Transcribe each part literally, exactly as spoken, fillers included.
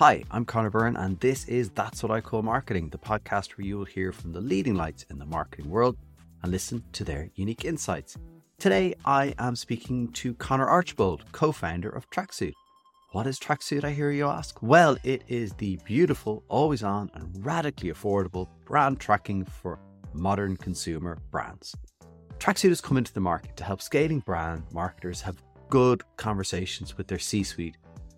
Hi, I'm Connor Byrne, and this is That's What I Call Marketing, the podcast where you will hear from the leading lights in the marketing world and listen to their unique insights. Today, I am speaking to Connor Archbold, co-founder of Tracksuit. What is Tracksuit, I hear you ask? Well, it is the beautiful, always on and radically affordable brand tracking for modern consumer brands. Tracksuit has come into the market to help scaling brand marketers have good conversations with their C-suite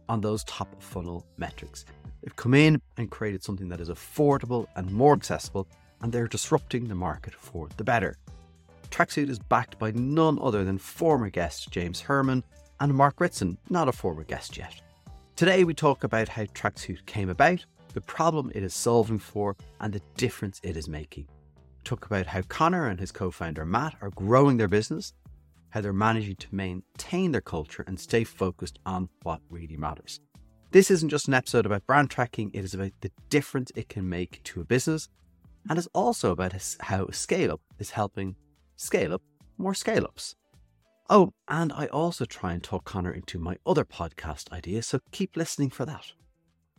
on those top of funnel metrics. They've come in and created something that is affordable and more accessible, and they're disrupting the market for the better. Tracksuit is backed by none other than former guest James Hurman and Mark Ritson, not a former guest yet. Today we talk about how Tracksuit came about, the problem it is solving for, and the difference it is making. We talk about how Connor and his co-founder Matt are growing their business, how they're managing to maintain their culture and stay focused on what really matters. This isn't just an episode about brand tracking, it is about the difference it can make to a business, and it's also about how a scale-up is helping scale up more scale-ups. Oh, and I also try and talk Connor into my other podcast idea, so keep listening for that.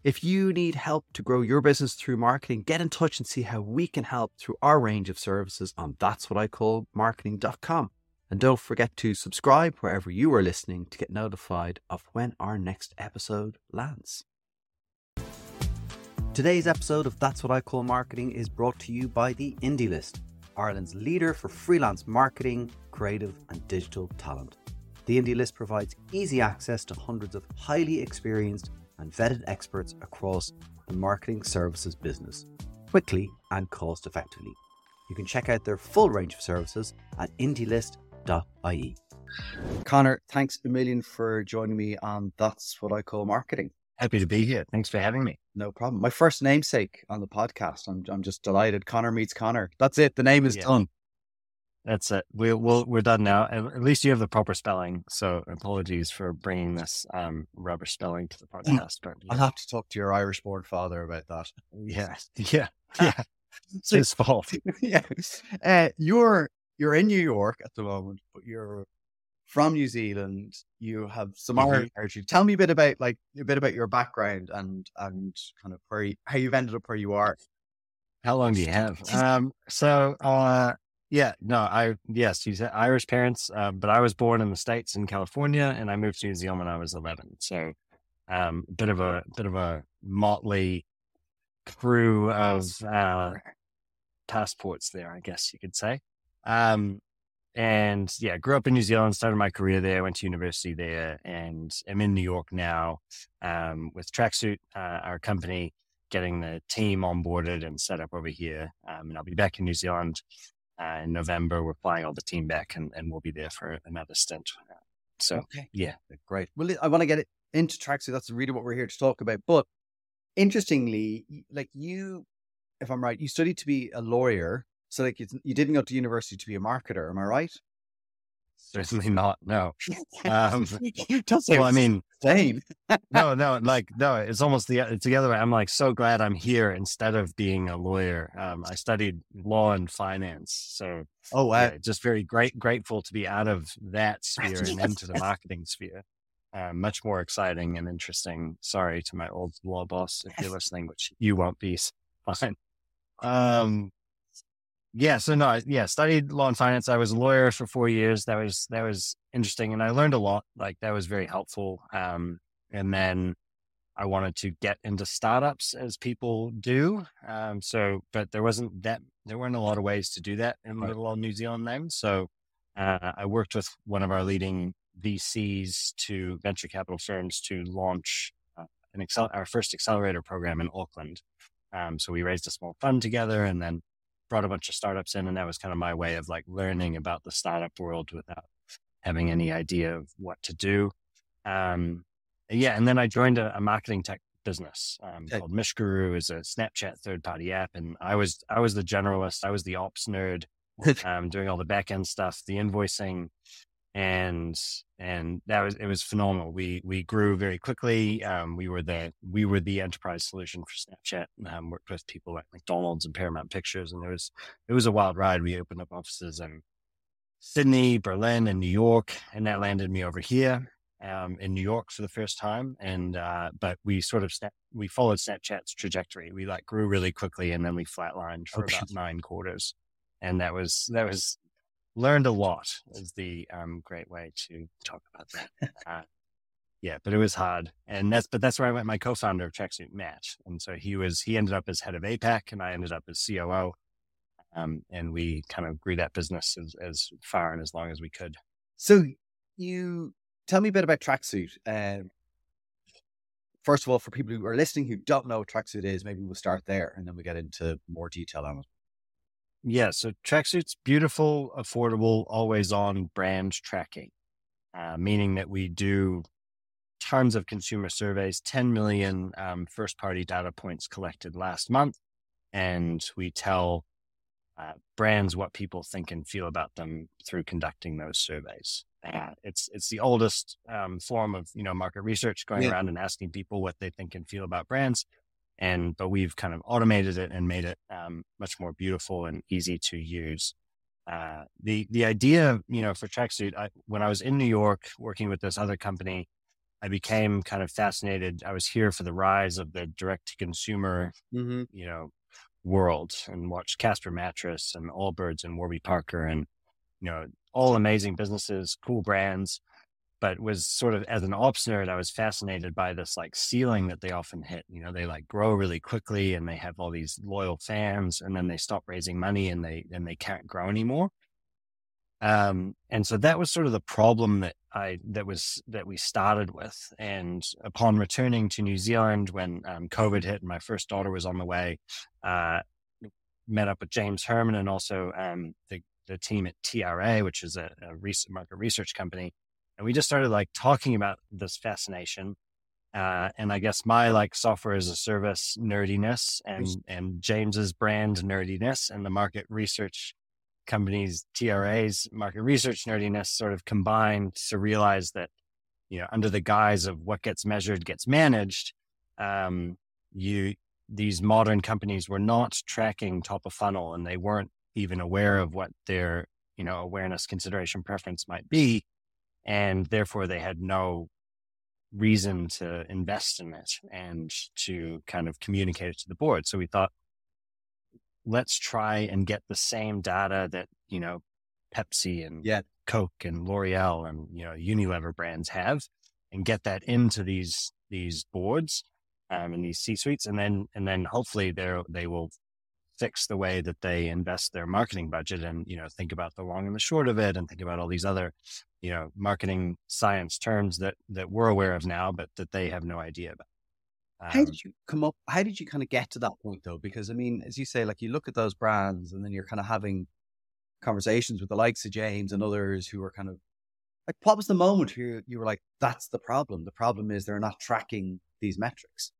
If you need help to grow your business through marketing, get in touch and see how we can help through our range of services on that's what I call marketing dot com. And don't forget to subscribe wherever you are listening to get notified of when our next episode lands. Today's episode of That's What I Call Marketing is brought to you by The Indie List, Ireland's leader for freelance marketing, creative and digital talent. The Indie List provides easy access to hundreds of highly experienced and vetted experts across the marketing services business, quickly and cost effectively. You can check out their full range of services at indielist dot com. Connor, thanks a million for joining me on That's What I Call Marketing. Happy to be here. Thanks for having me. No problem. My first namesake on the podcast. I'm I'm just delighted. Connor meets Connor. That's it. The name is yeah. done. That's it. We're we'll, we're done now. At least you have the proper spelling. So apologies for bringing this um, rubber spelling to the podcast. But yeah. I'll have to talk to your Irish-born father about that. Yeah, yeah, yeah. It's his fault. yeah, uh, you're. You're in New York at the moment, but you're from New Zealand. You have some Irish heritage. Tell me a bit about like a bit about your background and and kind of where you, how you've ended up where you are. How long do you have? Um, so uh, yeah, no, I yes, you said Irish parents, uh, but I was born in the States in California, and I moved to New Zealand when I was eleven. So um, bit of a bit of a motley crew of uh, passports there, I guess you could say. Um, and yeah, grew up in New Zealand, started my career there, went to university there, and I'm in New York now, um, with Tracksuit, uh, our company, getting the team onboarded and set up over here. Um, and I'll be back in New Zealand, uh, in November. We're flying all the team back and, and we'll be there for another stint. So okay. yeah, great. Well, I want to get it into Tracksuit. That's really what we're here to talk about. But interestingly, like you, if I'm right, you studied to be a lawyer. So like you, you didn't go to university to be a marketer, am I right? Certainly not. No. Um, well, I mean, same. no, no, like no. It's almost the it's the other way. I'm like so glad I'm here instead of being a lawyer. Um, I studied law and finance, so oh wow, yeah, just very great grateful to be out of that sphere and into the marketing sphere. Uh, much more exciting and interesting. Sorry to my old law boss if you're listening, which you won't be. Fine. Um. Yeah. So no, yeah, studied law and finance. I was a lawyer for four years. That was, that was interesting. And I learned a lot. Like that was very helpful. Um, and then I wanted to get into startups as people do. Um, so, but there wasn't that, there weren't a lot of ways to do that in little old New Zealand then. So uh, I worked with one of our leading V Cs to venture capital firms to launch uh, an excel our first accelerator program in Auckland. Um, so we raised a small fund together and then brought a bunch of startups in, and that was kind of my way of like learning about the startup world without having any idea of what to do. Um, yeah. And then I joined a, a marketing tech business um, okay. called Mishguru. Is a Snapchat third party app. And I was, I was the generalist. I was the ops nerd, um, doing all the back end stuff, the invoicing, and, and that was, it was phenomenal. We, we grew very quickly. Um, we were the, we were the enterprise solution for Snapchat, um, worked with people like McDonald's and Paramount Pictures. And there was, it was a wild ride. We opened up offices in Sydney, Berlin, and New York, and that landed me over here. um, in New York for the first time. And, uh, but we sort of, snap, we followed Snapchat's trajectory. We like grew really quickly and then we flatlined for okay. about nine quarters. And that was, that was learned a lot is the um, great way to talk about that. Uh, yeah, but it was hard. And that's, but that's where I went, my co-founder of Tracksuit, Matt. And so he was, he ended up as head of A PAC and I ended up as C O O. Um, and we kind of grew that business as, as far and as long as we could. So you tell me a bit about Tracksuit. Um, first of all, for people who are listening who don't know what Tracksuit is, maybe we'll start there and then we get into more detail on it. Yeah, so Tracksuit's beautiful, affordable, always-on brand tracking, uh, meaning that we do tons of consumer surveys, ten million um, first-party data points collected last month, and we tell Uh, brands what people think and feel about them through conducting those surveys. Uh, it's it's the oldest um, form of you know market research, going yeah. around and asking people what they think and feel about brands, and but we've kind of automated it and made it um, much more beautiful and easy to use. Uh, the the idea you know for Tracksuit, I, when I was in New York working with this other company, I became kind of fascinated. I was here for the rise of the direct to consumer, mm-hmm. you know. world and watched Casper mattress and Allbirds and Warby Parker and, you know, all amazing businesses, cool brands, but was sort of as an ops nerd, I was fascinated by this like ceiling that they often hit, you know, they like grow really quickly and they have all these loyal fans and then they stop raising money and they, and they can't grow anymore. Um, and so that was sort of the problem that I, that was, that we started with. And upon returning to New Zealand, when um, COVID hit and my first daughter was on the way, uh, met up with James Hurman and also um, the, the team at T R A, which is a, a research, market research company. And we just started like talking about this fascination. Uh, and I guess my like software as a service nerdiness and, and James's brand nerdiness and the market research companies, T R A's market research nerdiness sort of combined to realize that, you know, under the guise of what gets measured gets managed, um, you, these modern companies were not tracking top of funnel and they weren't even aware of what their, you know, awareness, consideration, preference might be. And therefore they had no reason to invest in it and to kind of communicate it to the board. So we thought, let's try and get the same data that, you know, Pepsi and yeah. Coke and L'Oreal and, you know, Unilever brands have and get that into these, these boards um, and these C-suites. And then, and then hopefully they they will fix the way that they invest their marketing budget and, you know, think about the long and the short of it and think about all these other, you know, marketing science terms that, that we're aware of now, but that they have no idea about. How did you come up? How did you kind of get to that point though? Because I mean, as you say, like you look at those brands and then you're kind of having conversations with the likes of James and others who are kind of like, what was the moment where you were like, that's the problem. The problem is they're not tracking these metrics.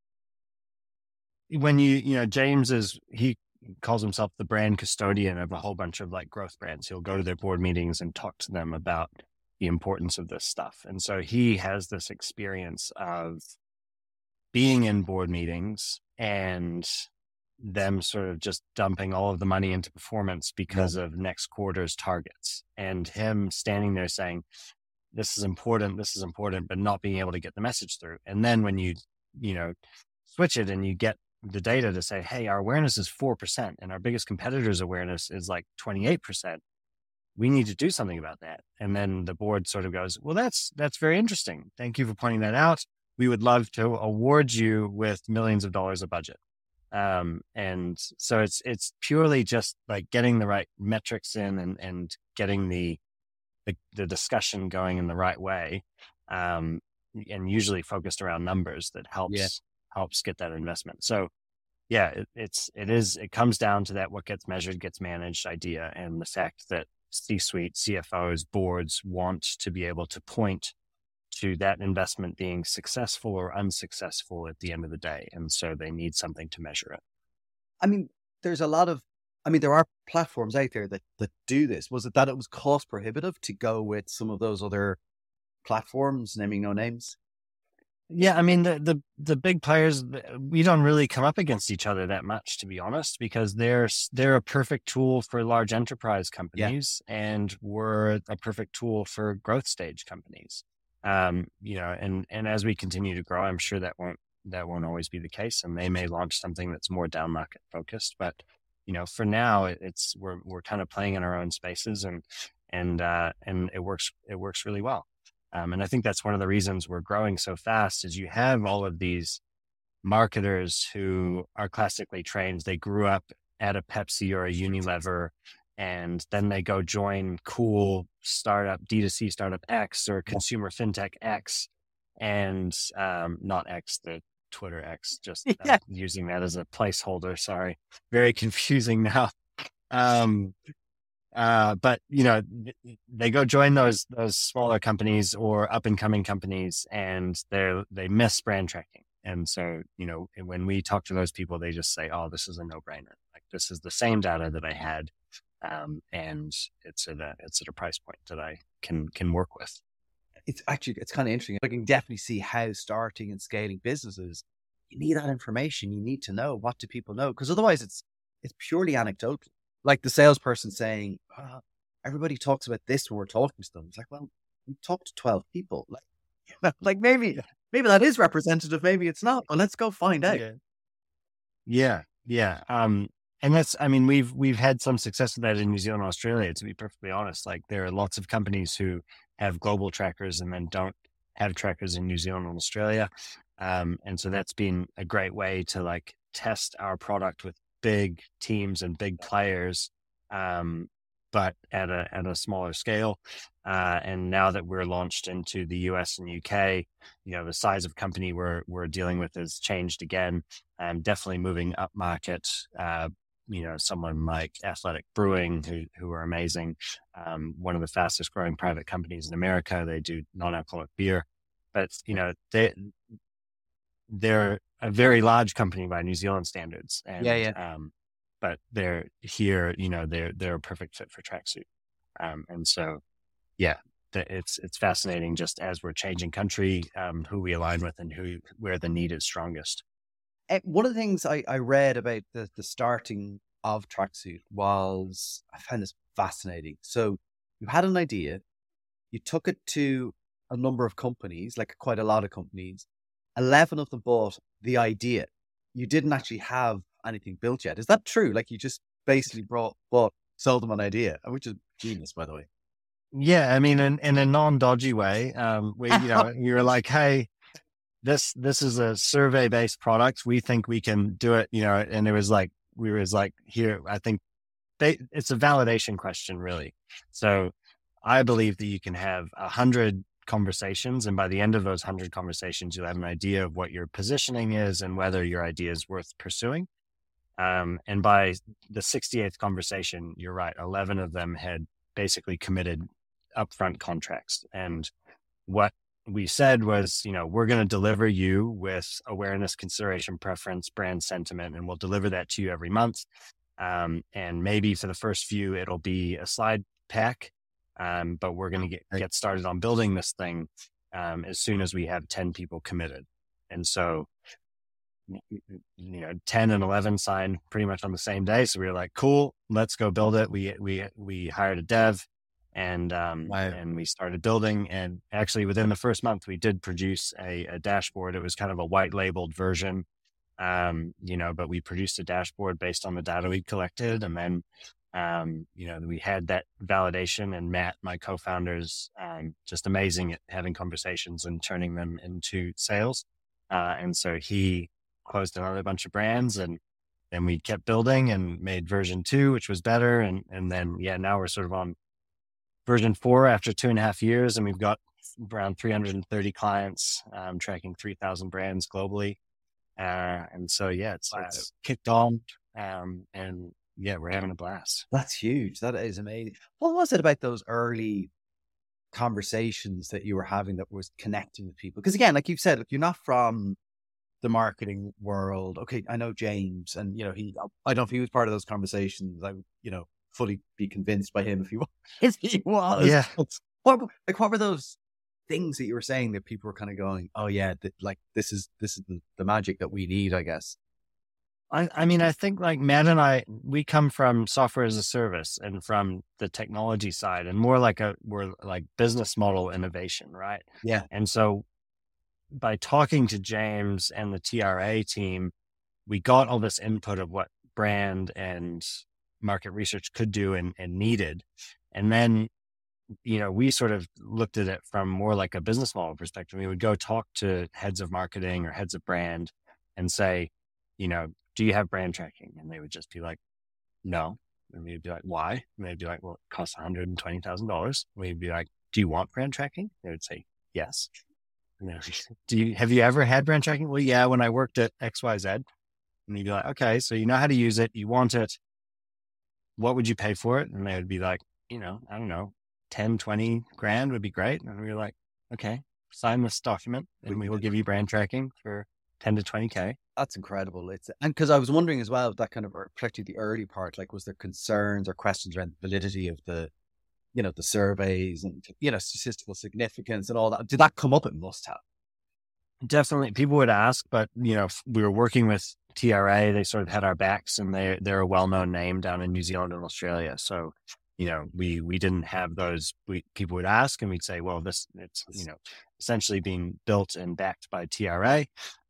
When you, you know, James is, he calls himself the brand custodian of a whole bunch of like growth brands. He'll go to their board meetings and talk to them about the importance of this stuff. And so he has this experience of being in board meetings and them sort of just dumping all of the money into performance because yeah. of next quarter's targets and him standing there saying, this is important, this is important, but not being able to get the message through. And then when you, you know, switch it and you get the data to say, hey, our awareness is four percent and our biggest competitor's awareness is like twenty-eight percent. We need to do something about that. And then the board sort of goes, well, that's, that's very interesting. Thank you for pointing that out. We would love to award you with millions of dollars of budget. Um, and so it's, it's purely just like getting the right metrics in and, and getting the, the, the discussion going in the right way. Um, and usually focused around numbers that helps, yeah. helps get that investment. So yeah, it, it's, it is, it comes down to that, what gets measured gets managed idea. And the fact that C-suite, C F Os, boards want to be able to point to that investment being successful or unsuccessful at the end of the day. And so they need something to measure it. I mean, there's a lot of, I mean, there are platforms out there that, that do this. Was it that it was cost prohibitive to go with some of those other platforms, naming no names? Yeah. I mean, the, the, the big players, we don't really come up against each other that much, to be honest, because they're, they're a perfect tool for large enterprise companies yeah. and we're a perfect tool for growth stage companies. Um, you know, and, and as we continue to grow, I'm sure that won't, that won't always be the case. And they may launch something that's more down market focused, but you know, for now it's, we're, we're kind of playing in our own spaces, and, and, uh, and it works, it works really well. Um, and I think that's one of the reasons we're growing so fast is you have all of these marketers who are classically trained. They grew up at a Pepsi or a Unilever, and then they go join cool startup D two C startup X or consumer fintech X, and um, not X, the Twitter X, just uh, yeah. using that as a placeholder. Sorry. Very confusing now. Um, uh, but you know, they go join those, those smaller companies or up and coming companies, and they're, they miss brand tracking. And so, you know, when we talk to those people, they just say, oh, this is a no brainer. Like, this is the same data that I had. Um, and it's at a, it's at a price point that I can, can work with. It's actually, it's kind of interesting. I can definitely see how starting and scaling businesses, you need that information. You need to know, what do people know? Because otherwise it's, it's purely anecdotal. Like the salesperson saying, oh, everybody talks about this when we're talking to them. It's like, well, we talked to twelve people. Like, like maybe, maybe that is representative. Maybe it's not, but well, let's go find out. Yeah. Yeah. Yeah. Um, And that's, I mean, we've, we've had some success with that in New Zealand and Australia, to be perfectly honest. Like, there are lots of companies who have global trackers and then don't have trackers in New Zealand and Australia. Um, and so that's been a great way to like test our product with big teams and big players, um, but at a, at a smaller scale. Uh, and now that we're launched into the U S and U K, you know, the size of company we're, we're dealing with has changed again. I'm definitely moving up market, uh, you know, someone like Athletic Brewing, who who are amazing, um, one of the fastest growing private companies in America. They do non-alcoholic beer, but you know, they they're a very large company by New Zealand standards. And, yeah, yeah. Um, but they're here, you know, they're they're a perfect fit for Tracksuit, um, and so yeah, the, it's it's fascinating just as we're changing country, um, who we align with and who where the need is strongest. One of the things I, I read about the, the starting of Tracksuit was, I found this fascinating. So you had an idea, you took it to a number of companies, like quite a lot of companies, eleven of them bought the idea. You didn't actually have anything built yet. Is that true? Like, you just basically brought, bought, sold them an idea, which is genius, by the way. Yeah. I mean, in, in a non-dodgy way, um, where, you know, you were like, hey, This, this is a survey based product. We think we can do it, you know, and it was like, we was like here, I think they, it's a validation question really. So I believe that you can have a hundred conversations, and by the end of those hundred conversations, you'll have an idea of what your positioning is and whether your idea is worth pursuing. Um, and by the sixty-eighth conversation, you're right. eleven of them had basically committed upfront contracts, and what we said was, you know, we're going to deliver you with awareness, consideration, preference, brand sentiment, and we'll deliver that to you every month. Um, and maybe for the first few, it'll be a slide pack. Um, but we're going to get, get started on building this thing, um, as soon as we have ten people committed. And so, you know, ten and eleven signed pretty much on the same day. So we were like, cool, let's go build it. We, we, we hired a dev. And, um, wow. and we started building, and actually within the first month we did produce a, a dashboard. It was kind of a white labeled version, um, you know, but we produced a dashboard based on the data we collected. And then, um, you know, we had that validation, and Matt, my co-founder, is um, just amazing at having conversations and turning them into sales. Uh, and so he closed another bunch of brands, and then we kept building and made version two, which was better. And, and then, yeah, now we're sort of on version four after two and a half years, and we've got around three hundred thirty clients, um, tracking three thousand brands globally. Uh, and so, yeah, it's, wow. it's kicked on. Um, and yeah, we're having a blast. That's huge. That is amazing. What was it about those early conversations that you were having that was connecting with people? Because again, like you've said, look, you're not from the marketing world. Okay. I know James, and you know, he, I don't know if he was part of those conversations. I, you know, fully be convinced by him if he was. If he was. Yeah. What, like, what were those things that you were saying that people were kind of going, oh yeah, th- like this is, this is the, the magic that we need, I guess. I, I mean, I think like Matt and I, we come from software as a service and from the technology side and more like a, we're like business model innovation, right? Yeah. And so by talking to James and the T R A team, we got all this input of what brand and market research could do and, and needed. And then, you know, we sort of looked at it from more like a business model perspective. We would go talk to heads of marketing or heads of brand and say, you know, do you have brand tracking? And they would just be like, no. And we'd be like, why? And they'd be like, well, it costs one hundred twenty thousand dollars. We'd be like, do you want brand tracking? They would say, yes. And they'd be, do you, have you ever had brand tracking? Well, yeah, when I worked at X Y Z. And you'd be like, okay, so you know how to use it. You want it. What would you pay for it? And they would be like, you know, I don't know, ten, twenty grand would be great. And we were like, okay, sign this document and we will give you brand tracking for ten to twenty K. That's incredible. It's, and because I was wondering as well, that kind of, particularly the early part, like was there concerns or questions around the validity of the, you know, the surveys and, you know, statistical significance and all that? Did that come up? It must have. Definitely. People would ask, but, you know, we were working with T R A. They sort of had our backs and they, they're a well-known name down in New Zealand and Australia. So, you know, we, we didn't have those, we, people would ask and we'd say, well, this, it's, you know, essentially being built and backed by T R A.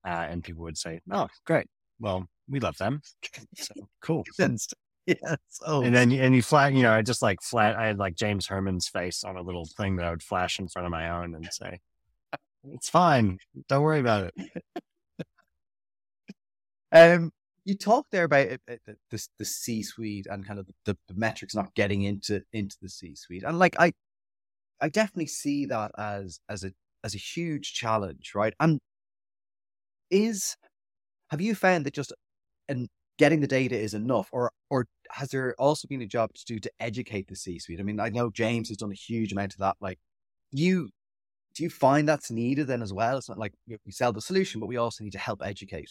Uh, and people would say, oh, great. Well, we love them. So, cool. Yeah, so. And then, and you flat, you know, I just like flat, I had like James Hurman's face on a little thing that I would flash in front of my own and say, it's fine. Don't worry about it. um, You talked there about the the C-suite and kind of the, the metrics not getting into into the C-suite, and like I, I definitely see that as as a as a huge challenge, right? And is have you found that just and getting the data is enough, or or has there also been a job to do to educate the C-suite? I mean, I know James has done a huge amount of that. Like, you do you find that's needed then as well? It's not like we sell the solution, but we also need to help educate.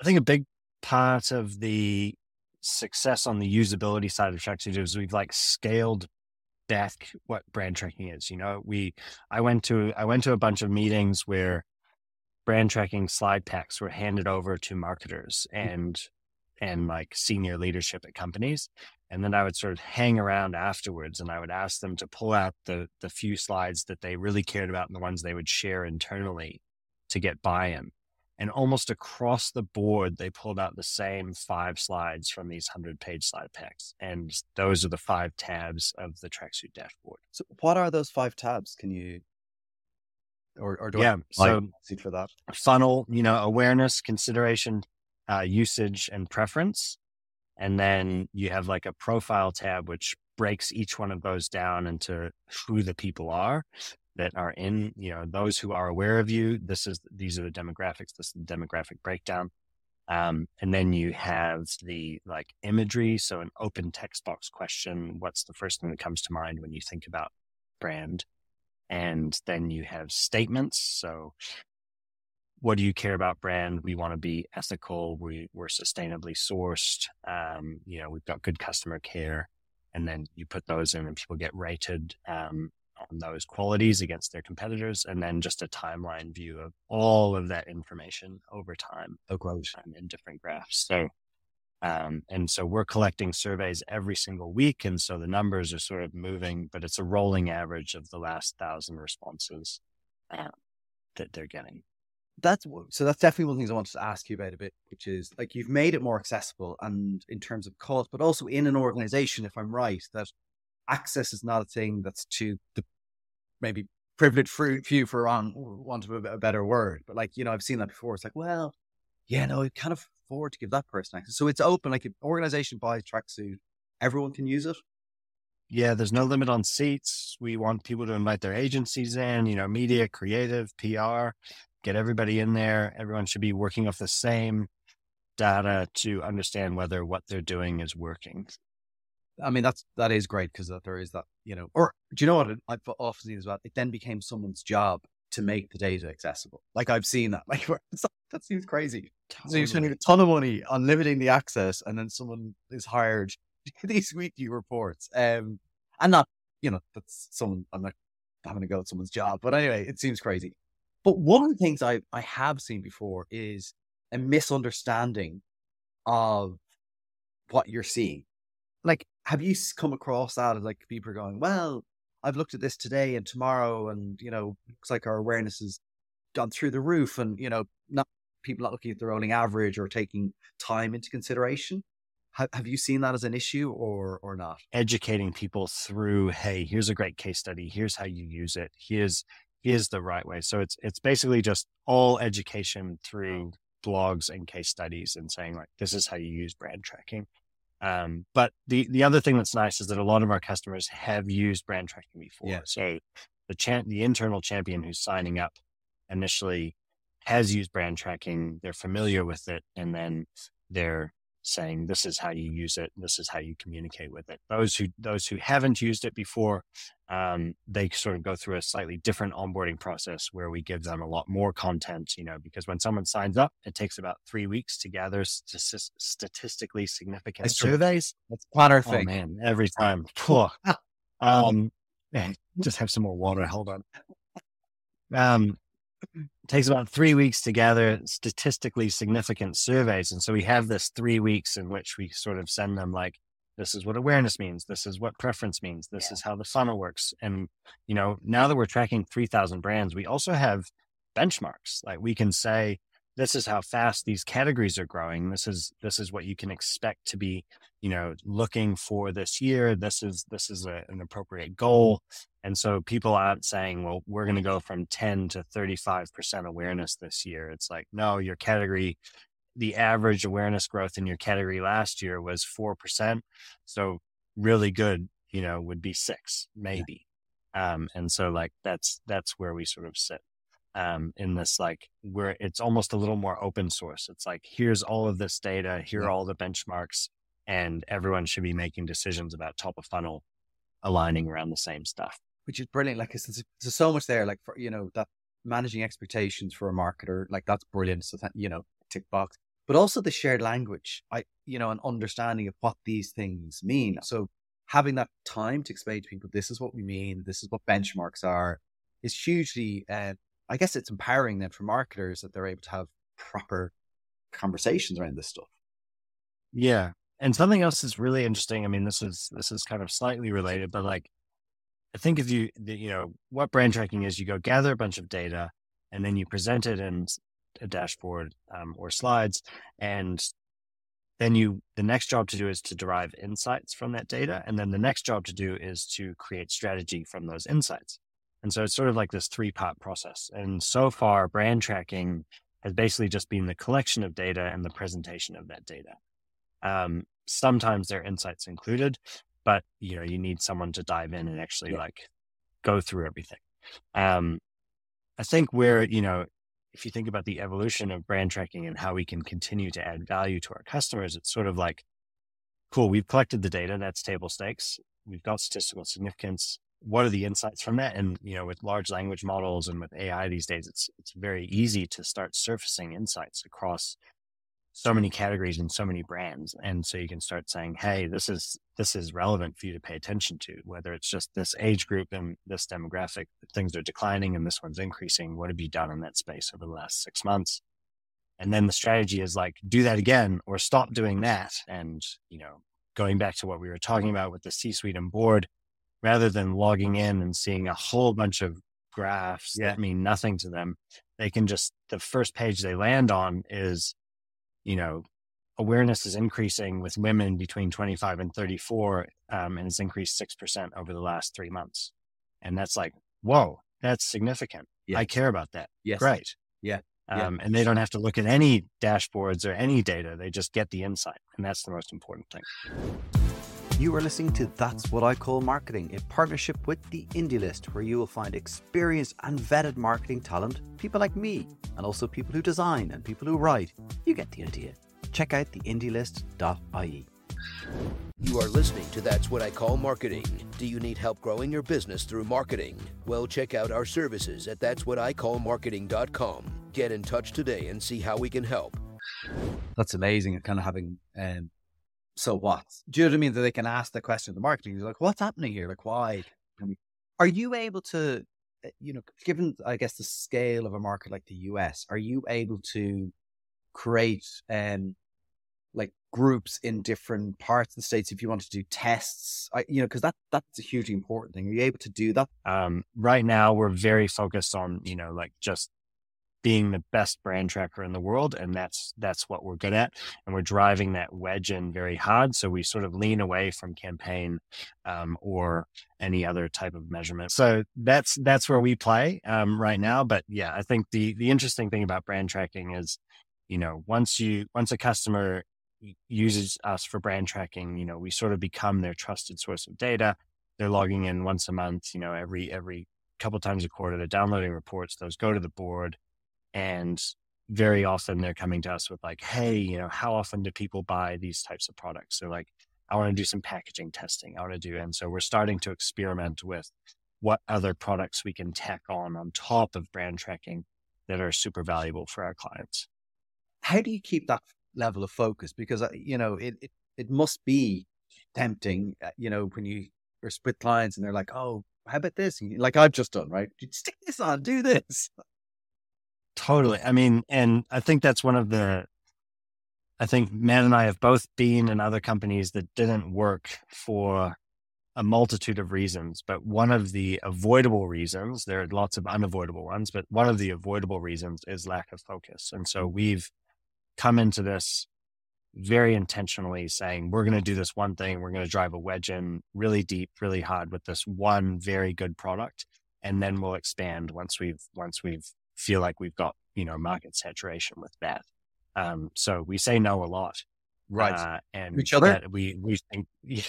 I think a big part of the success on the usability side of Tracksuit is we've like scaled back what brand tracking is. You know, we, I went to, I went to a bunch of meetings where brand tracking slide packs were handed over to marketers and, mm-hmm. and like senior leadership at companies. And then I would sort of hang around afterwards and I would ask them to pull out the, the few slides that they really cared about and the ones they would share internally to get buy-in. And almost across the board, they pulled out the same five slides from these hundred-page slide packs. And those are the five tabs of the Tracksuit dashboard. So what are those five tabs? Can you, or, or do yeah, I have so for that? Funnel, you know, awareness, consideration, uh, usage, and preference. And then you have like a profile tab, which breaks each one of those down into who the people are that are in, you know, those who are aware of you. This is, these are the demographics, this is the demographic breakdown. Um, and then you have the like imagery. So an open text box question, what's the first thing that comes to mind when you think about brand? And then you have statements. So what do you care about brand? We want to be ethical. We, we're sustainably sourced. Um, you know, we've got good customer care. And then you put those in and people get rated, um, on those qualities against their competitors, and then just a timeline view of all of that information over time. Oh, great. In different graphs. So, um, and so we're collecting surveys every single week. And so the numbers are sort of moving, but it's a rolling average of the last thousand responses um, that they're getting. That's so that's definitely one of the things I wanted to ask you about a bit, which is like, you've made it more accessible and in terms of cost, but also in an organization, if I'm right, that access is not a thing that's to the maybe privileged few, for want of a better word. But like, you know, I've seen that before. It's like, well, yeah, no, I can't afford to give that person access. So it's open, like an organization buys Tracksuit, everyone can use it. Yeah, there's no limit on seats. We want people to invite their agencies in, you know, media, creative, P R, get everybody in there. Everyone should be working off the same data to understand whether what they're doing is working. I mean, that's, that is great because there is that, you know, or do you know what I've often seen as well? It then became someone's job to make the data accessible. Like I've seen that, like, it's like that seems crazy. Totally. So you're spending a ton of money on limiting the access and then someone is hired to do these weekly reports. Um, and not, you know, that's someone, I'm not having a go at someone's job, but anyway, it seems crazy. But one of the things I, I have seen before is a misunderstanding of what you're seeing. Like, have you come across that? Like, people are going, well, I've looked at this today and tomorrow, and, you know, looks like our awareness has gone through the roof, and, you know, not people not looking at their rolling average or taking time into consideration. Have, have you seen that as an issue or or not? Educating people through, hey, here's a great case study. Here's how you use it. Here's here's the right way. So it's it's basically just all education through blogs and case studies and saying, like, this is how you use brand tracking. Um, but the, the other thing that's nice is that a lot of our customers have used brand tracking before. Yeah. So the champ, the internal champion who's signing up initially has used brand tracking. They're familiar with it. And then they're saying, this is how you use it. This is how you communicate with it. Those who, those who haven't used it before, um, they sort of go through a slightly different onboarding process where we give them a lot more content, you know, because when someone signs up, it takes about three weeks to gather st- statistically significant it's surveys. That's water thing. Oh man, every time. um, man, just have some more water. Hold on. Um, It takes about three weeks to gather statistically significant surveys. And so we have this three weeks in which we sort of send them, like, this is what awareness means. This is what preference means. This yeah. is how the funnel works. And, you know, now that we're tracking three thousand brands, we also have benchmarks. Like, we can say, this is how fast these categories are growing. This is, this is what you can expect to be, you know, looking for this year. This is, this is a, an appropriate goal. And so people aren't saying, well, we're going to go from ten to thirty-five percent awareness this year. It's like, no, your category, the average awareness growth in your category last year was four percent. So really good, you know, would be six maybe. Um, and so like, that's, that's where we sort of sit. Um, in this, like, where it's almost a little more open source. It's like, here's all of this data, here are all the benchmarks, and everyone should be making decisions about top of funnel aligning around the same stuff. Which is brilliant. Like, there's so much there, like, for, you know, that managing expectations for a marketer, like, that's brilliant. So that, you know, tick box, but also the shared language, I, you know, an understanding of what these things mean. So having that time to explain to people, this is what we mean, this is what benchmarks are, is hugely, uh, I guess it's empowering then for marketers that they're able to have proper conversations around this stuff. Yeah. And something else that's really interesting. I mean, this is, this is kind of slightly related, but like, I think if you, you know, what brand tracking is, you go gather a bunch of data and then you present it in a dashboard um, or slides. And then you, the next job to do is to derive insights from that data. And then the next job to do is to create strategy from those insights. And so it's sort of like this three-part process. And so far, brand tracking has basically just been the collection of data and the presentation of that data. Um, sometimes there are insights included, but, you know, you need someone to dive in and actually yeah. like go through everything. Um, I think where, you know, if you think about the evolution of brand tracking and how we can continue to add value to our customers, it's sort of like, cool, we've collected the data. That's table stakes. We've got statistical significance. What are the insights from that? And, you know, with large language models and with A I these days, it's it's very easy to start surfacing insights across so many categories and so many brands. And so you can start saying, hey, this is, this is relevant for you to pay attention to, whether it's just this age group and this demographic, things are declining and this one's increasing. What have you done in that space over the last six months? And then the strategy is like, do that again or stop doing that. And, you know, going back to what we were talking about with the C-suite and board, rather than logging in and seeing a whole bunch of graphs yeah. that mean nothing to them, they can just, the first page they land on is, you know, awareness is increasing with women between twenty-five and thirty-four, um, and it's increased six percent over the last three months. And that's like, whoa, that's significant. Yes. I care about that. Yes. Great. Yeah. Um, yeah. And they don't have to look at any dashboards or any data. They just get the insight. And that's the most important thing. You are listening to That's What I Call Marketing, a partnership with The Indie List, where you will find experienced and vetted marketing talent, people like me, and also people who design and people who write. You get the idea. Check out the indie list dot I E. You are listening to That's What I Call Marketing. Do you need help growing your business through marketing? Well, check out our services at that's what I call marketing dot com. Get in touch today and see how we can help. That's amazing. Kind of having... Um... So what? Do you know what I mean? That they can ask the question of the marketing. You're like, what's happening here? Like, why? Are you able to, you know, given, I guess, the scale of a market like the U S, are you able to create um, like groups in different parts of the States if you want to do tests, I, you know, because that that's a hugely important thing. Are you able to do that? Um, right now, we're very focused on, you know, like just being the best brand tracker in the world. And that's, that's what we're good at. And we're driving that wedge in very hard. So we sort of lean away from campaign um, or any other type of measurement. So that's, that's where we play um, right now. But yeah, I think the, the interesting thing about brand tracking is, you know, once you, once a customer uses us for brand tracking, you know, we sort of become their trusted source of data. They're logging in once a month, you know, every, every couple times a quarter, they're downloading reports. Those go to the board. And very often they're coming to us with like, hey, you know, how often do people buy these types of products? They're like, I want to do some packaging testing. I want to do. And so we're starting to experiment with what other products we can tack on on top of brand tracking that are super valuable for our clients. How do you keep that level of focus? Because, you know, it, it, it must be tempting, you know, when you are with clients and they're like, oh, how about this? Like I've just done, right? Stick this on, do this. Totally. I mean, and I think that's one of the, I think Matt and I have both been in other companies that didn't work for a multitude of reasons, but one of the avoidable reasons, there are lots of unavoidable ones, but one of the avoidable reasons is lack of focus. And so we've come into this very intentionally saying, we're going to do this one thing. We're going to drive a wedge in really deep, really hard with this one very good product. And then we'll expand once we've, once we've, feel like we've got, you know, market saturation with that. Um, so we say no a lot. Right. Uh, and each other? That we, we think, yeah,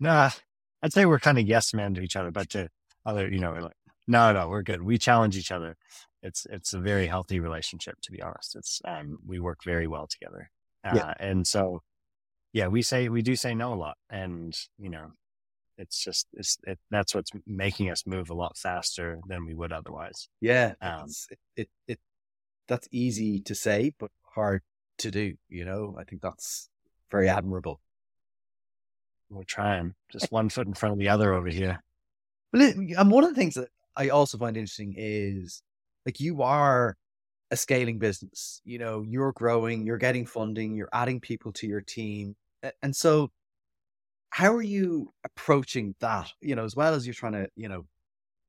nah, I'd say we're kind of yes men to each other, but to other, you know, we're like, no, no, we're good. We challenge each other. It's, it's a very healthy relationship, to be honest. It's, um, we work very well together. Uh, yeah. And so, yeah, we say, we do say no a lot. And, you know, It's just, it's, it, that's what's making us move a lot faster than we would otherwise. Yeah. Um, it's, it, it, it, that's easy to say, but hard to do. You know, I think that's very admirable. We're trying just one foot in front of the other over here. Well, and one of the things that I also find interesting is like you are a scaling business, you know, you're growing, you're getting funding, you're adding people to your team. And so, how are you approaching that, you know, as well as you're trying to, you know,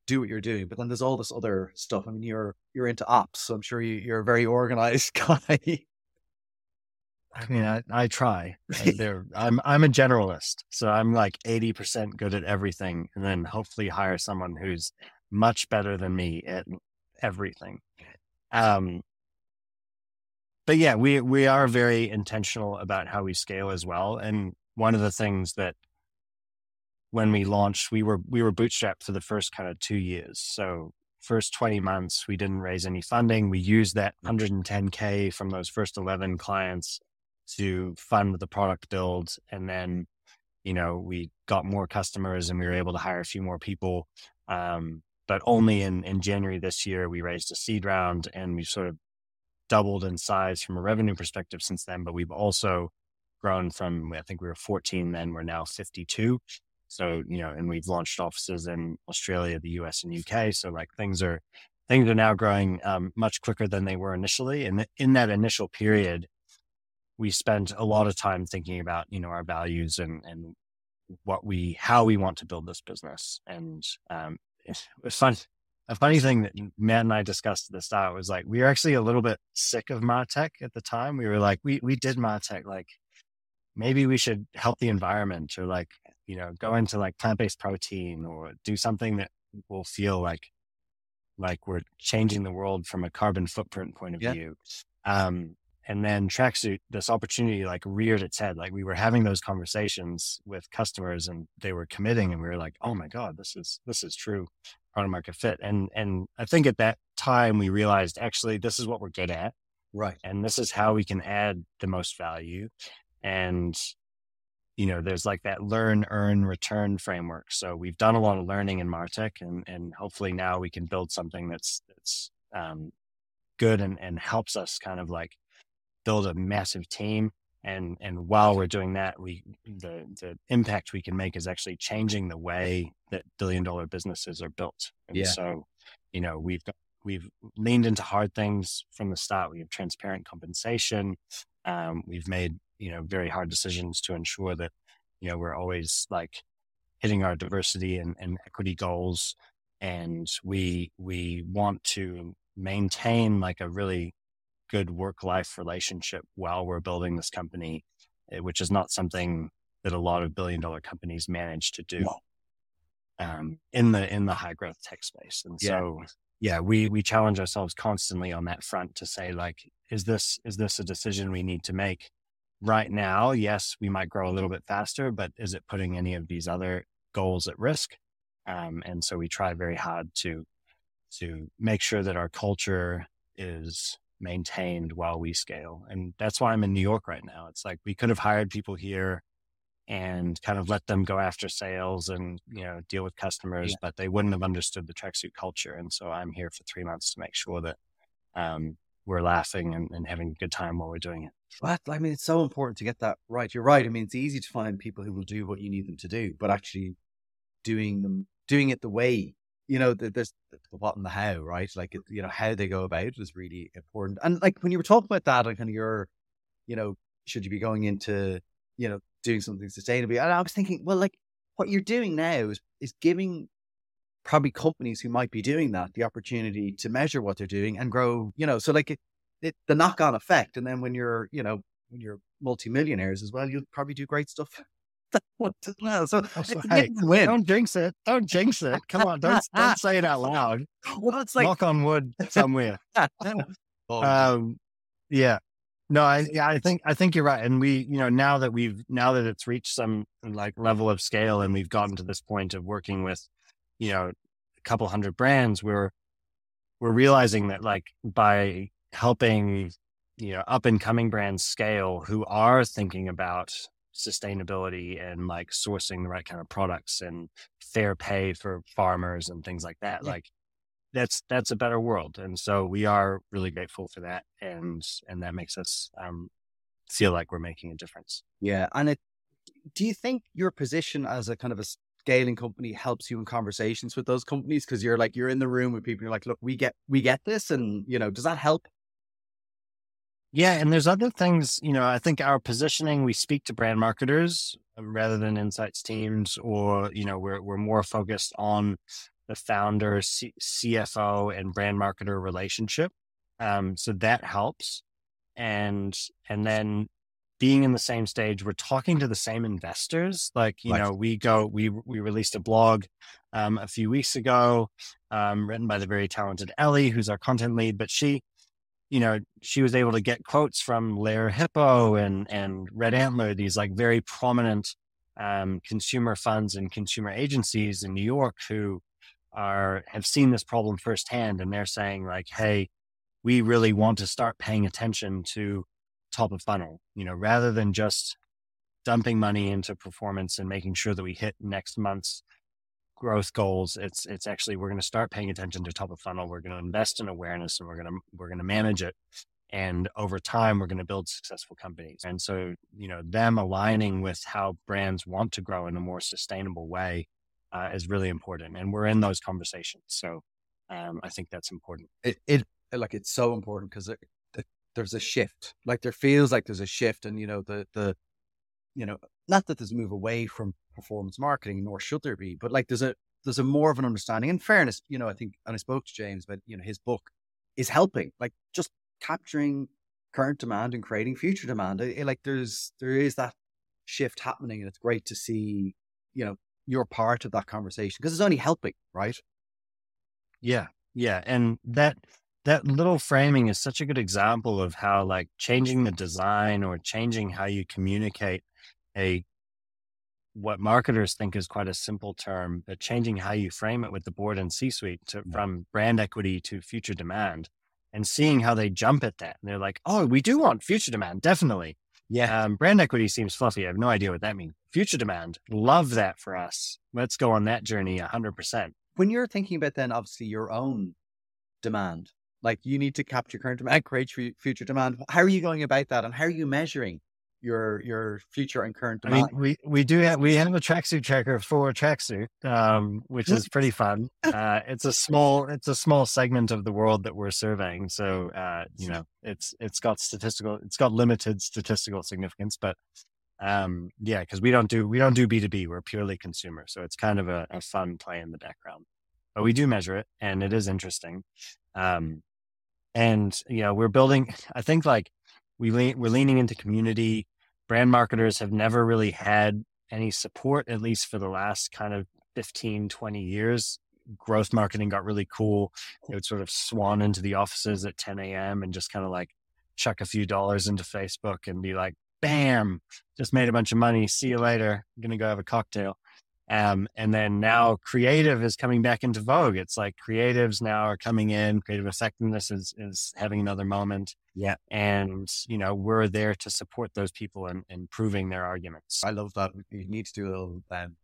do what you're doing, but then there's all this other stuff. I mean, you're, you're into apps, so I'm sure you, you're a very organized guy. I mean, I, I try. There, I'm, I'm a generalist, so I'm like eighty percent good at everything. And then hopefully hire someone who's much better than me at everything. Um, but yeah, we, we are very intentional about how we scale as well. And one of the things that when we launched, we were, we were bootstrapped for the first kind of two years. So first twenty months, we didn't raise any funding. We used that one hundred ten K from those first eleven clients to fund the product build. And then, you know, we got more customers and we were able to hire a few more people. Um, but only in, in January this year, we raised a seed round and we sort of doubled in size from a revenue perspective since then. But we've also grown from, I think we were fourteen then, we're now fifty-two. So, you know, and we've launched offices in Australia, the U S and U K. So like things are, things are now growing um, much quicker than they were initially. And in that initial period, we spent a lot of time thinking about, you know, our values and, and what we, how we want to build this business. And um, it was fun. A funny thing that Matt and I discussed at the start was like, we were actually a little bit sick of MarTech at the time. We were like, we, we did MarTech, like, maybe we should help the environment or like, you know, go into like plant-based protein or do something that will feel like, like we're changing the world from a carbon footprint point of yeah. view. Um, and then Tracksuit, this opportunity like reared its head. Like we were having those conversations with customers and they were committing and we were like, oh my God, this is, this is true product market fit. And, and I think at that time we realized actually this is what we're good at. Right. And this is how we can add the most value. And, you know, there's like that learn, earn, return framework. So we've done a lot of learning in MarTech and, and hopefully now we can build something that's, that's um, good and, and helps us kind of like build a massive team. And, and while we're doing that, we, the, the impact we can make is actually changing the way that billion dollar businesses are built. And yeah. so, you know, we've got We've leaned into hard things from the start. We have transparent compensation. Um, we've made, you know, very hard decisions to ensure that, you know, we're always like hitting our diversity and, and equity goals. And we, we want to maintain like a really good work-life relationship while we're building this company, which is not something that a lot of billion dollar companies manage to do, um, in the, in the high growth tech space. And yeah. so, yeah, we, we challenge ourselves constantly on that front to say like, is this, is this a decision we need to make right now? Yes, we might grow a little bit faster, but is it putting any of these other goals at risk? Um, and so we try very hard to, to make sure that our culture is maintained while we scale. And that's why I'm in New York right now. It's like, we could have hired people here and kind of let them go after sales and, you know, deal with customers, yeah. but they wouldn't have understood the Tracksuit culture. And so I'm here for three months to make sure that um, we're laughing and, and having a good time while we're doing it. But I mean, it's so important to get that right. You're right. I mean, it's easy to find people who will do what you need them to do, but actually doing them, doing it the way, you know, the, there's the what and the how, right? Like, you know, how they go about it is really important. And like, when you were talking about that, like, and you're, you know, should you be going into, you know, doing something sustainably? And I was thinking, well, like what you're doing now is, is giving probably companies who might be doing that the opportunity to measure what they're doing and grow, you know, so like it, it, the knock-on effect. And then when you're, you know, when you're multimillionaires as well, you'll probably do great stuff. That one as well. So oh, hey, win. Don't jinx it. Don't jinx it. Come on, don't don't say it out loud. Well, it's like knock on wood somewhere. oh, um, yeah, no, I yeah, I think I think you're right. And we, you know, now that we've now that it's reached some like level of scale, and we've gotten to this point of working with, you know, a couple hundred brands, we're we're realizing that like by helping, you know, up and coming brands scale who are thinking about sustainability and like sourcing the right kind of products and fair pay for farmers and things like that. Yeah. Like that's, that's a better world. And so we are really grateful for that. And, and that makes us um, feel like we're making a difference. Yeah. And it, do you think your position as a kind of a scaling company helps you in conversations with those companies? Cause you're like, you're in the room with people, you're like, look, we get, we get this. And you know, does that help? Yeah. And there's other things, you know, I think our positioning, we speak to brand marketers rather than insights teams, or, you know, we're, we're more focused on the founder, C- CFO and brand marketer relationship. Um, so that helps. And, and then being in the same stage, we're talking to the same investors. Like, you right. know, we go, we, we released a blog, um, a few weeks ago, um, written by the very talented Ellie, who's our content lead, but she, you know, she was able to get quotes from Lair Hippo and, and Red Antler, these like very prominent um, consumer funds and consumer agencies in New York who are, have seen this problem firsthand. And they're saying like, hey, we really want to start paying attention to top of funnel, you know, rather than just dumping money into performance and making sure that we hit next month's growth goals. It's, it's actually, we're going to start paying attention to top of funnel. We're going to invest in awareness and we're going to, we're going to manage it. And over time, we're going to build successful companies. And so, you know, them aligning with how brands want to grow in a more sustainable way uh, is really important. And we're in those conversations. So um, I think that's important. It, it like, it's so important because it, it, there's a shift, like there feels like there's a shift and, you know, the, the, you know, not that there's a move away from performance marketing, nor should there be, but like there's a there's a more of an understanding. In fairness, you know, I think, and I spoke to James, but you know, his book is helping, like just capturing current demand and creating future demand. It, it, like there's there is that shift happening, and it's great to see, you know, you're part of that conversation because it's only helping, right? Yeah, yeah, and that that little framing is such a good example of how like changing the design or changing how you communicate a what marketers think is quite a simple term, but changing how you frame it with the board and C-suite to, yeah. from brand equity to future demand and seeing how they jump at that. And they're like, oh, we do want future demand. Definitely. Yeah. Um, brand equity seems fluffy. I have no idea what that means. Future demand. Love that for us. Let's go on that journey a hundred percent. When you're thinking about then obviously your own demand, like you need to capture current demand, create future demand. How are you going about that? And how are you measuring your your future and current demand. I mean, we we do have we have a tracksuit tracker for Tracksuit, um, which is pretty fun. Uh, it's a small it's a small segment of the world that we're surveying, so uh, you know it's it's got statistical it's got limited statistical significance, but um, yeah, because we don't do we don't do B two B. We're purely consumer, so it's kind of a, a fun play in the background. But we do measure it, and it is interesting. Um, and you know, we're building. I think like. We lean, we're leaning into community. Brand marketers have never really had any support, at least for the last kind of fifteen, twenty years. Growth marketing got really cool. It would sort of swan into the offices at ten a.m. and just kind of like chuck a few dollars into Facebook and be like, bam, just made a bunch of money. See you later. I'm going to go have a cocktail. Um, and then now creative is coming back into vogue. It's like creatives now are coming in. Creative effectiveness is, is having another moment. Yeah. And, you know, we're there to support those people and, and proving their arguments. I love that. You need to do a little um,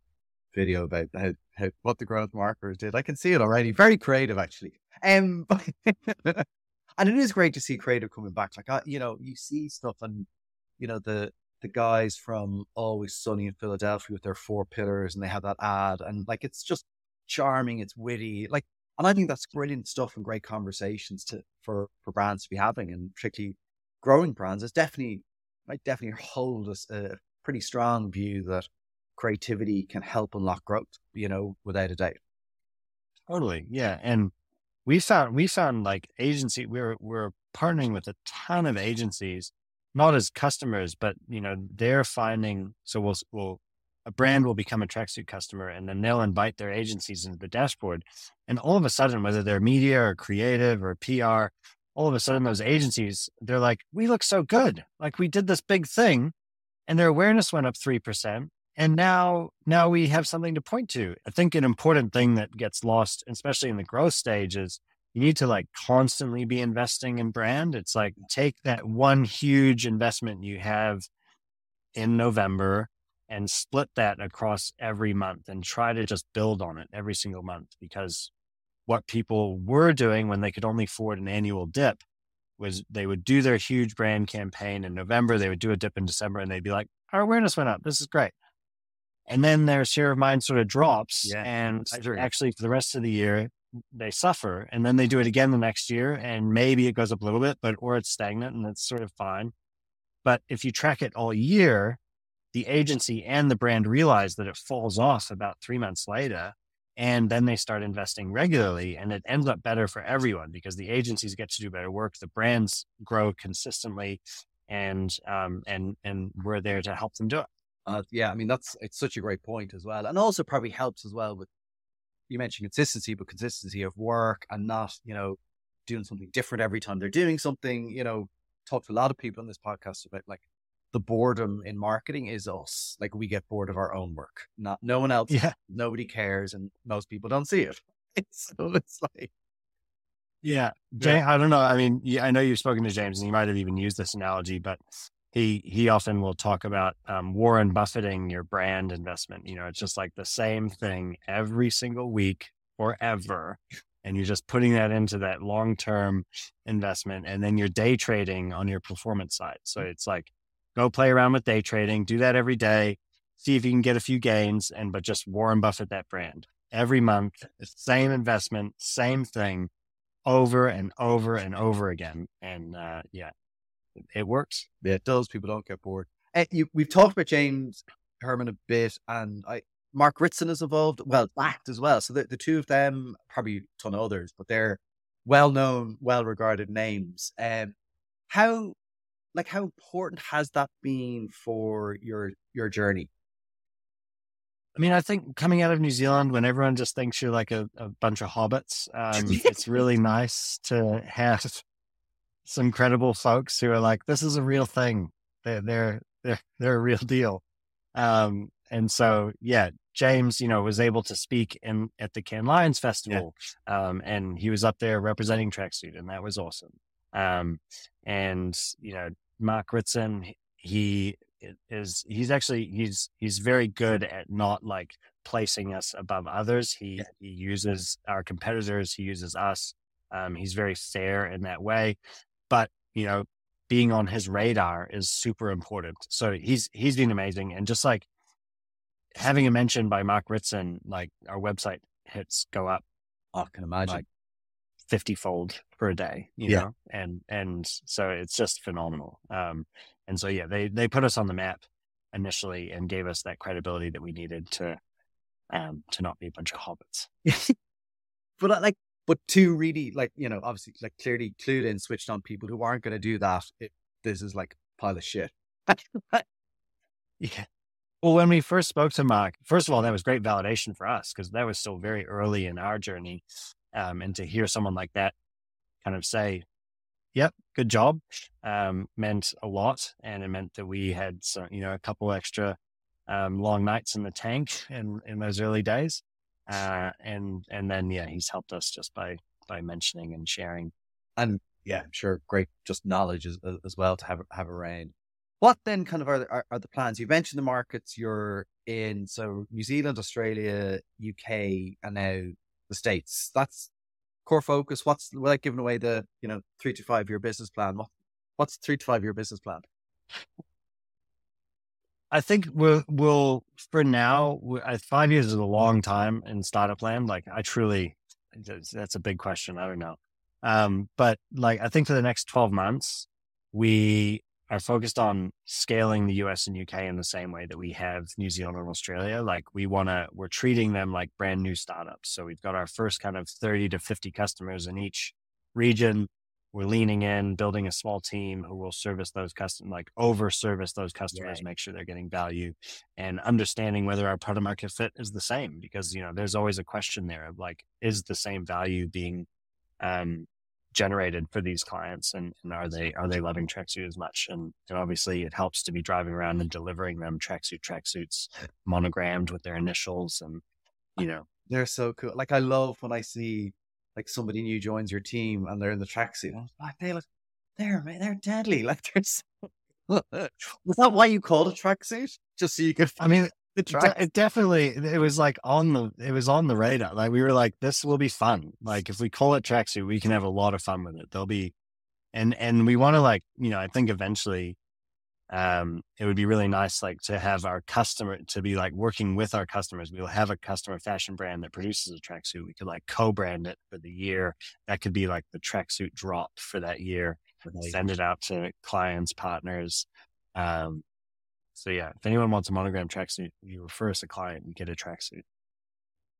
video about how, how, what the growth marketers did. I can see it already. Very creative, actually. Um, and it is great to see creative coming back. Like, I, you know, you see stuff and, you know, the, the guys from Always Sunny in Philadelphia with their four pillars, and they have that ad, and like, it's just charming. It's witty. Like, and I think that's brilliant stuff and great conversations to, for, for brands to be having, and particularly growing brands. It's definitely, I definitely hold a, a pretty strong view that creativity can help unlock growth, you know, without a doubt. Totally. Yeah. And we found, we found like agency, we're, we're partnering with a ton of agencies, not as customers, but you know, they're finding, so we'll, we'll, a brand will become a Tracksuit customer, and then they'll invite their agencies into the dashboard. And all of a sudden, whether they're media or creative or P R, all of a sudden those agencies, they're like, we look so good. Like, we did this big thing and their awareness went up three percent. And now, now we have something to point to. I think an important thing that gets lost, especially in the growth stage, is you need to like constantly be investing in brand. It's like, take that one huge investment you have in November and split that across every month and try to just build on it every single month, because what people were doing when they could only afford an annual dip was they would do their huge brand campaign in November. They would do a dip in December, and they'd be like, our awareness went up. This is great. And then their share of mind sort of drops. Yeah, and actually for the rest of the year, they suffer, and then they do it again the next year, and maybe it goes up a little bit, but, or it's stagnant and it's sort of fine. But if you track it all year, the agency and the brand realize that it falls off about three months later. And then they start investing regularly, and it ends up better for everyone because the agencies get to do better work. The brands grow consistently, and, um, and, and we're there to help them do it. Uh, yeah. I mean, that's, it's such a great point as well. And also probably helps as well with, you mentioned consistency, but consistency of work and not, you know, doing something different every time they're doing something. You know, talk to a lot of people on this podcast about like the boredom in marketing is us. Like, we get bored of our own work, not no one else. Yeah. Nobody cares. And most people don't see it. It's, so it's like, yeah, Jay, I don't know. I mean, yeah, I know you've spoken to James, and he might've even used this analogy, but He he often will talk about um, Warren Buffetting your brand investment. You know, it's just like the same thing every single week forever. And you're just putting that into that long-term investment. And then you're day trading on your performance side. So it's like, go play around with day trading, do that every day, see if you can get a few gains, and but just Warren Buffett that brand every month. Same investment, same thing over and over and over again. And uh, yeah. It works. Yeah, it does. People don't get bored. Uh, you, we've talked about James Hurman a bit, and I, Mark Ritson is involved. Well, backed as well. So the, the two of them, probably a ton of others, but they're well-known, well-regarded names. Um, how, like, how important has that been for your your journey? I mean, I think coming out of New Zealand, when everyone just thinks you're like a, a bunch of hobbits, um, it's really nice to have some credible folks who are like, this is a real thing. They're, they're, they're, they're a real deal. Um, and so, yeah, James, you know, was able to speak in at the Cannes Lions festival. Yeah. Um, and he was up there representing Tracksuit, and that was awesome. Um, and, you know, Mark Ritson, he is, he's actually, he's, he's very good at not like placing us above others. He, yeah. he uses our competitors. He uses us. Um, he's very fair in that way. But, you know, being on his radar is super important. So he's, he's been amazing. And just like having a mention by Mark Ritson, like our website hits go up. I can imagine. Like fifty fold for a day, you yeah. know? And, and so it's just phenomenal. Um, and so, yeah, they, they put us on the map initially and gave us that credibility that we needed to, um, to not be a bunch of hobbits. But like, but to really like, you know, obviously like clearly clued in, switched on people who aren't going to do that. If this is like a pile of shit. Yeah. Well, when we first spoke to Mark, first of all, that was great validation for us because that was still very early in our journey. Um, and to hear someone like that kind of say, yep, good job, um, meant a lot. And it meant that we had, some, you know, a couple extra um, long nights in the tank in, in those early days. Uh, and, and then, yeah, he's helped us just by, by mentioning and sharing. And yeah, I'm sure great just knowledge as, as well to have, have around. What then kind of are the, are, are the plans? You mentioned the markets you're in. So New Zealand, Australia, U K, and now the States. That's core focus. What's, without giving away the, you know, three to five year business plan, what, what's three to five year business plan? I think we'll, we'll for now, five years is a long time in startup land. Like I truly, that's a big question. I don't know. Um, but like, I think for the next twelve months, we are focused on scaling the U S and U K in the same way that we have New Zealand and Australia. Like we want to, we're treating them like brand new startups. So we've got our first kind of thirty to fifty customers in each region. We're leaning in, building a small team who will service those customers, like over service those customers, yeah. Make sure they're getting value and understanding whether our product market fit is the same. Because, you know, there's always a question there of like, is the same value being um, generated for these clients? And, and are they, are they loving Tracksuit as much? And, and obviously it helps to be driving around and delivering them Tracksuit tracksuits monogrammed with their initials. And, you know, they're so cool. Like I love when I see like somebody new joins your team and they're in the tracksuit. I was like, they look, they're, they're deadly. Like they're so, was that why you called a tracksuit? Just so you could, I mean, the track. It definitely, it was like on the, it was on the radar. Like we were like, this will be fun. Like if we call it Tracksuit, we can have a lot of fun with it. There'll be, and, and we want to like, you know, I think eventually um, it would be really nice, like to have our customer to be like working with our customers. We'll have a customer fashion brand that produces a tracksuit. We could like co-brand it for the year. That could be like the Tracksuit drop for that year. Right. Send it out to clients, partners, um, so yeah, if anyone wants a monogram tracksuit, you refer us a client and get a tracksuit.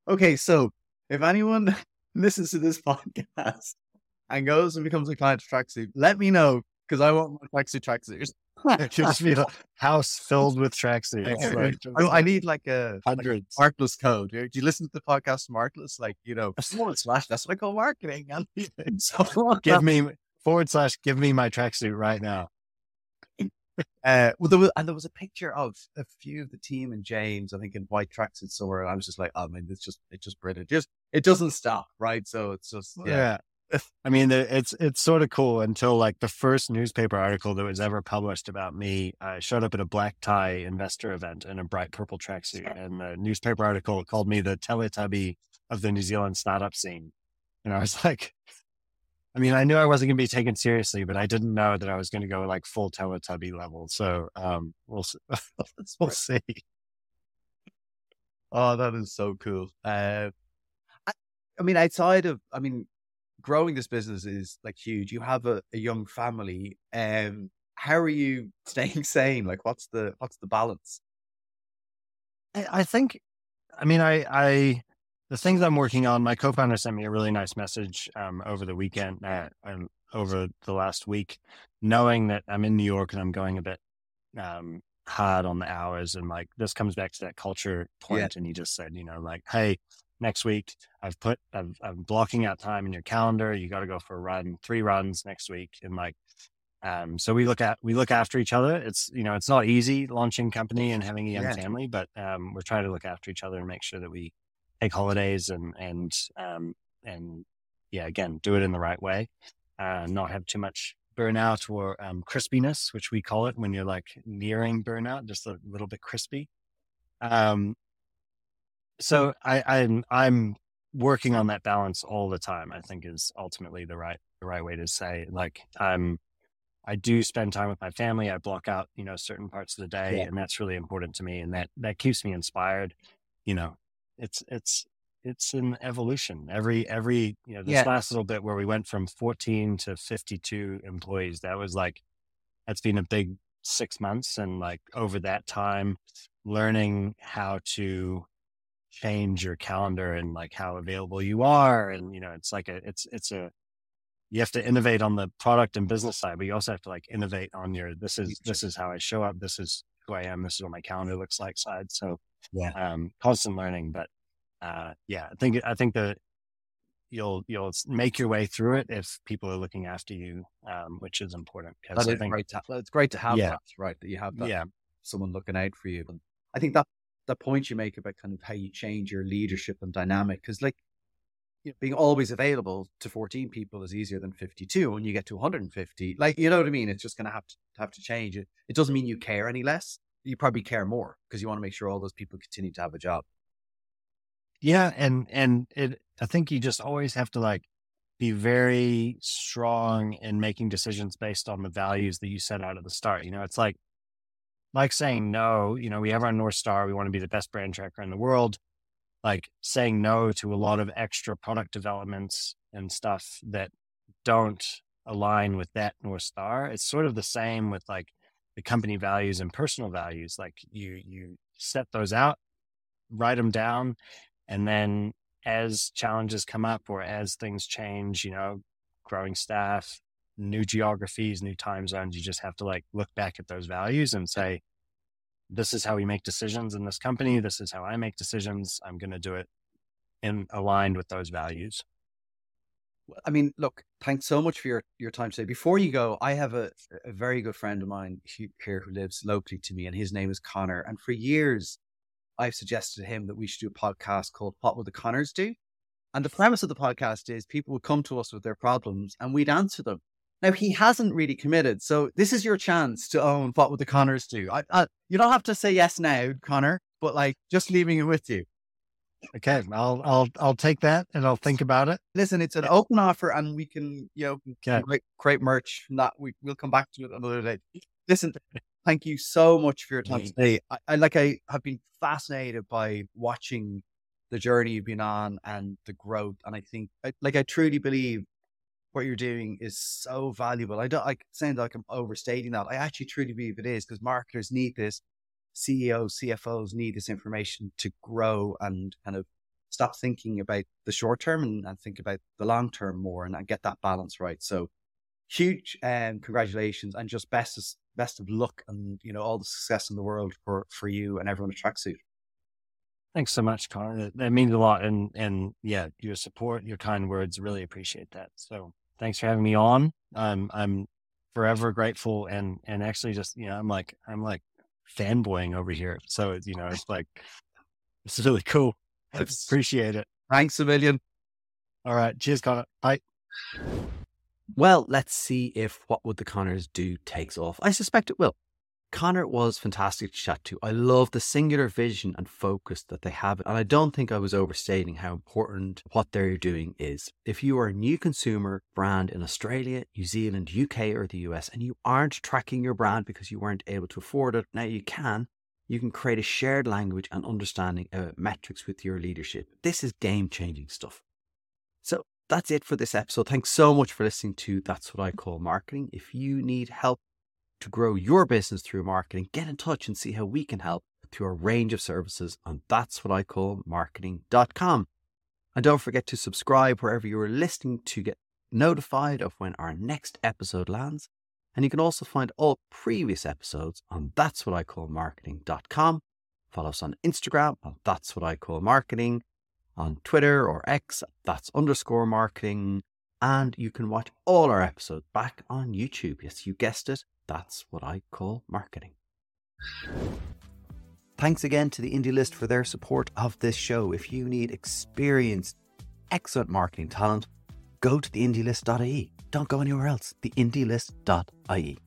Okay, so if anyone listens to this podcast and goes and becomes a client of Tracksuit, let me know because I want my Tracksuit tracksuits. Just be a house filled with tracksuits. Like, I, I need like a hundreds. Like Markless code. Do you listen to the podcast Markless? Like, you know, forward slash, that's what I call marketing. And so give me forward slash, give me my tracksuit right now. Uh, well, there was, and there was a picture of a few of the team and James, I think, in white tracksuit somewhere. And I was just like, oh, I mean, it's just, it's just brilliant. Just, it doesn't stop, right? So it's just, yeah. yeah. I mean, it's, it's sort of cool until like the first newspaper article that was ever published about me. I showed up at a black tie investor event in a bright purple tracksuit, and the newspaper article called me the Teletubby of the New Zealand startup scene. And I was like, I mean, I knew I wasn't going to be taken seriously, but I didn't know that I was going to go like full Teletubby level. So um, we'll see. We'll see. Oh, that is so cool. Uh, I, I mean, outside of, I mean, growing this business is like huge. You have a, a young family. Um, how are you staying sane? Like, what's the what's the balance? I, I think, I mean, I I. The things I'm working on, my co-founder sent me a really nice message um, over the weekend, uh, um, over the last week, knowing that I'm in New York and I'm going a bit um, hard on the hours. And like, this comes back to that culture point. Yeah. And he just said, you know, like, hey, next week I've put, I've, I'm blocking out time in your calendar. You got to go for a run, three runs next week. And like, um, so we look at, we look after each other. It's, you know, it's not easy launching company and having a young yeah. family, but um, we're trying to look after each other and make sure that we take holidays and, and, um, and yeah, again, do it in the right way, uh, not have too much burnout or, um, crispiness, which we call it when you're like nearing burnout, just a little bit crispy. Um, so I, I'm, I'm working on that balance all the time, I think is ultimately the right, the right way to say, like, I'm, I do spend time with my family. I block out, you know, certain parts of the day, yeah. and that's really important to me. And that, that keeps me inspired. You know, it's, it's, it's an evolution. Every, every, you know, this yeah. last little bit where we went from fourteen to fifty-two employees, that was like, that's been a big six months. And like over that time, learning how to change your calendar and like how available you are. And, you know, it's like a, it's, it's a, you have to innovate on the product and business side, but you also have to like innovate on your, this is, this is how I show up. This is who I am. This is what my calendar looks like side. So yeah. um, constant learning, but uh, yeah, I think, I think that you'll, you'll make your way through it if people are looking after you, um, which is important. Because that I is think, great to, it's great to have yeah. that, right? That you have that, yeah. someone looking out for you. And I think that the point you make about kind of how you change your leadership and dynamic, because like, being always available to fourteen people is easier than fifty-two. When you get to one hundred fifty, like, you know what I mean? It's just going to have to have to change it. It doesn't mean you care any less. You probably care more because you want to make sure all those people continue to have a job. Yeah. And, and it, I think you just always have to like be very strong in making decisions based on the values that you set out at the start. You know, it's like, like saying no, you know, we have our North Star. We want to be the best brand tracker in the world. Like saying no to a lot of extra product developments and stuff that don't align with that North Star. It's sort of the same with like the company values and personal values. Like you, you set those out, write them down. And then as challenges come up or as things change, you know, growing staff, new geographies, new time zones, you just have to like look back at those values and say, this is how we make decisions in this company. This is how I make decisions. I'm going to do it in aligned with those values. I mean, look, thanks so much for your, your time today. Before you go, I have a, a very good friend of mine here who lives locally to me, and his name is Connor. And for years, I've suggested to him that we should do a podcast called What Would the Connors Do? And the premise of the podcast is people would come to us with their problems and we'd answer them. Now, he hasn't really committed. So this is your chance to own What Would the Connors Do? I, I, you don't have to say yes now, Connor, but like just leaving it with you. Okay. I'll, I'll, I'll take that and I'll think about it. Listen, it's an yeah. open offer and we can, you know, okay. create, create merch from that. We, we'll come back to it another day. Listen, thank you so much for your time today. I, I like, I have been fascinated by watching the journey you've been on and the growth. And I think I, like, I truly believe what you're doing is so valuable. I don't like saying like I'm overstating that. I actually truly believe it is, because marketers need this. C E Os, C F Os need this information to grow and kind of stop thinking about the short term and, and think about the long term more and, and get that balance right. So huge um, congratulations and just best of, best of luck and, you know, all the success in the world for, for you and everyone at Tracksuit. Thanks so much, Connor. That means a lot. And, and yeah, your support, your kind words, really appreciate that. So thanks for having me on. I'm, I'm forever grateful. And, and actually just, you know, I'm like, I'm like fanboying over here. So, you know, it's like, it's really cool. I appreciate it. Thanks a million. All right. Cheers, Connor. Bye. Well, let's see if What Would the Connors Do takes off. I suspect it will. Connor was fantastic to chat to. I love the singular vision and focus that they have. And I don't think I was overstating how important what they're doing is. If you are a new consumer brand in Australia, New Zealand, U K, or the U S, and you aren't tracking your brand because you weren't able to afford it, now you can. You can create a shared language and understanding of metrics with your leadership. This is game-changing stuff. So that's it for this episode. Thanks so much for listening to That's What I Call Marketing. If you need help to grow your business through marketing, get in touch and see how we can help through a range of services on That's What I Call marketing dot com. And don't forget to subscribe wherever you are listening to get notified of when our next episode lands. And you can also find all previous episodes on That's What I Call marketing dot com. Follow us on Instagram on That's What I Call Marketing, on Twitter or X at That's underscore marketing. And you can watch all our episodes back on YouTube. Yes, you guessed it. That's What I Call Marketing. Thanks again to the Indie List for their support of this show. If you need experienced, excellent marketing talent, go to the indie list dot I E. Don't go anywhere else. the indie list dot I E.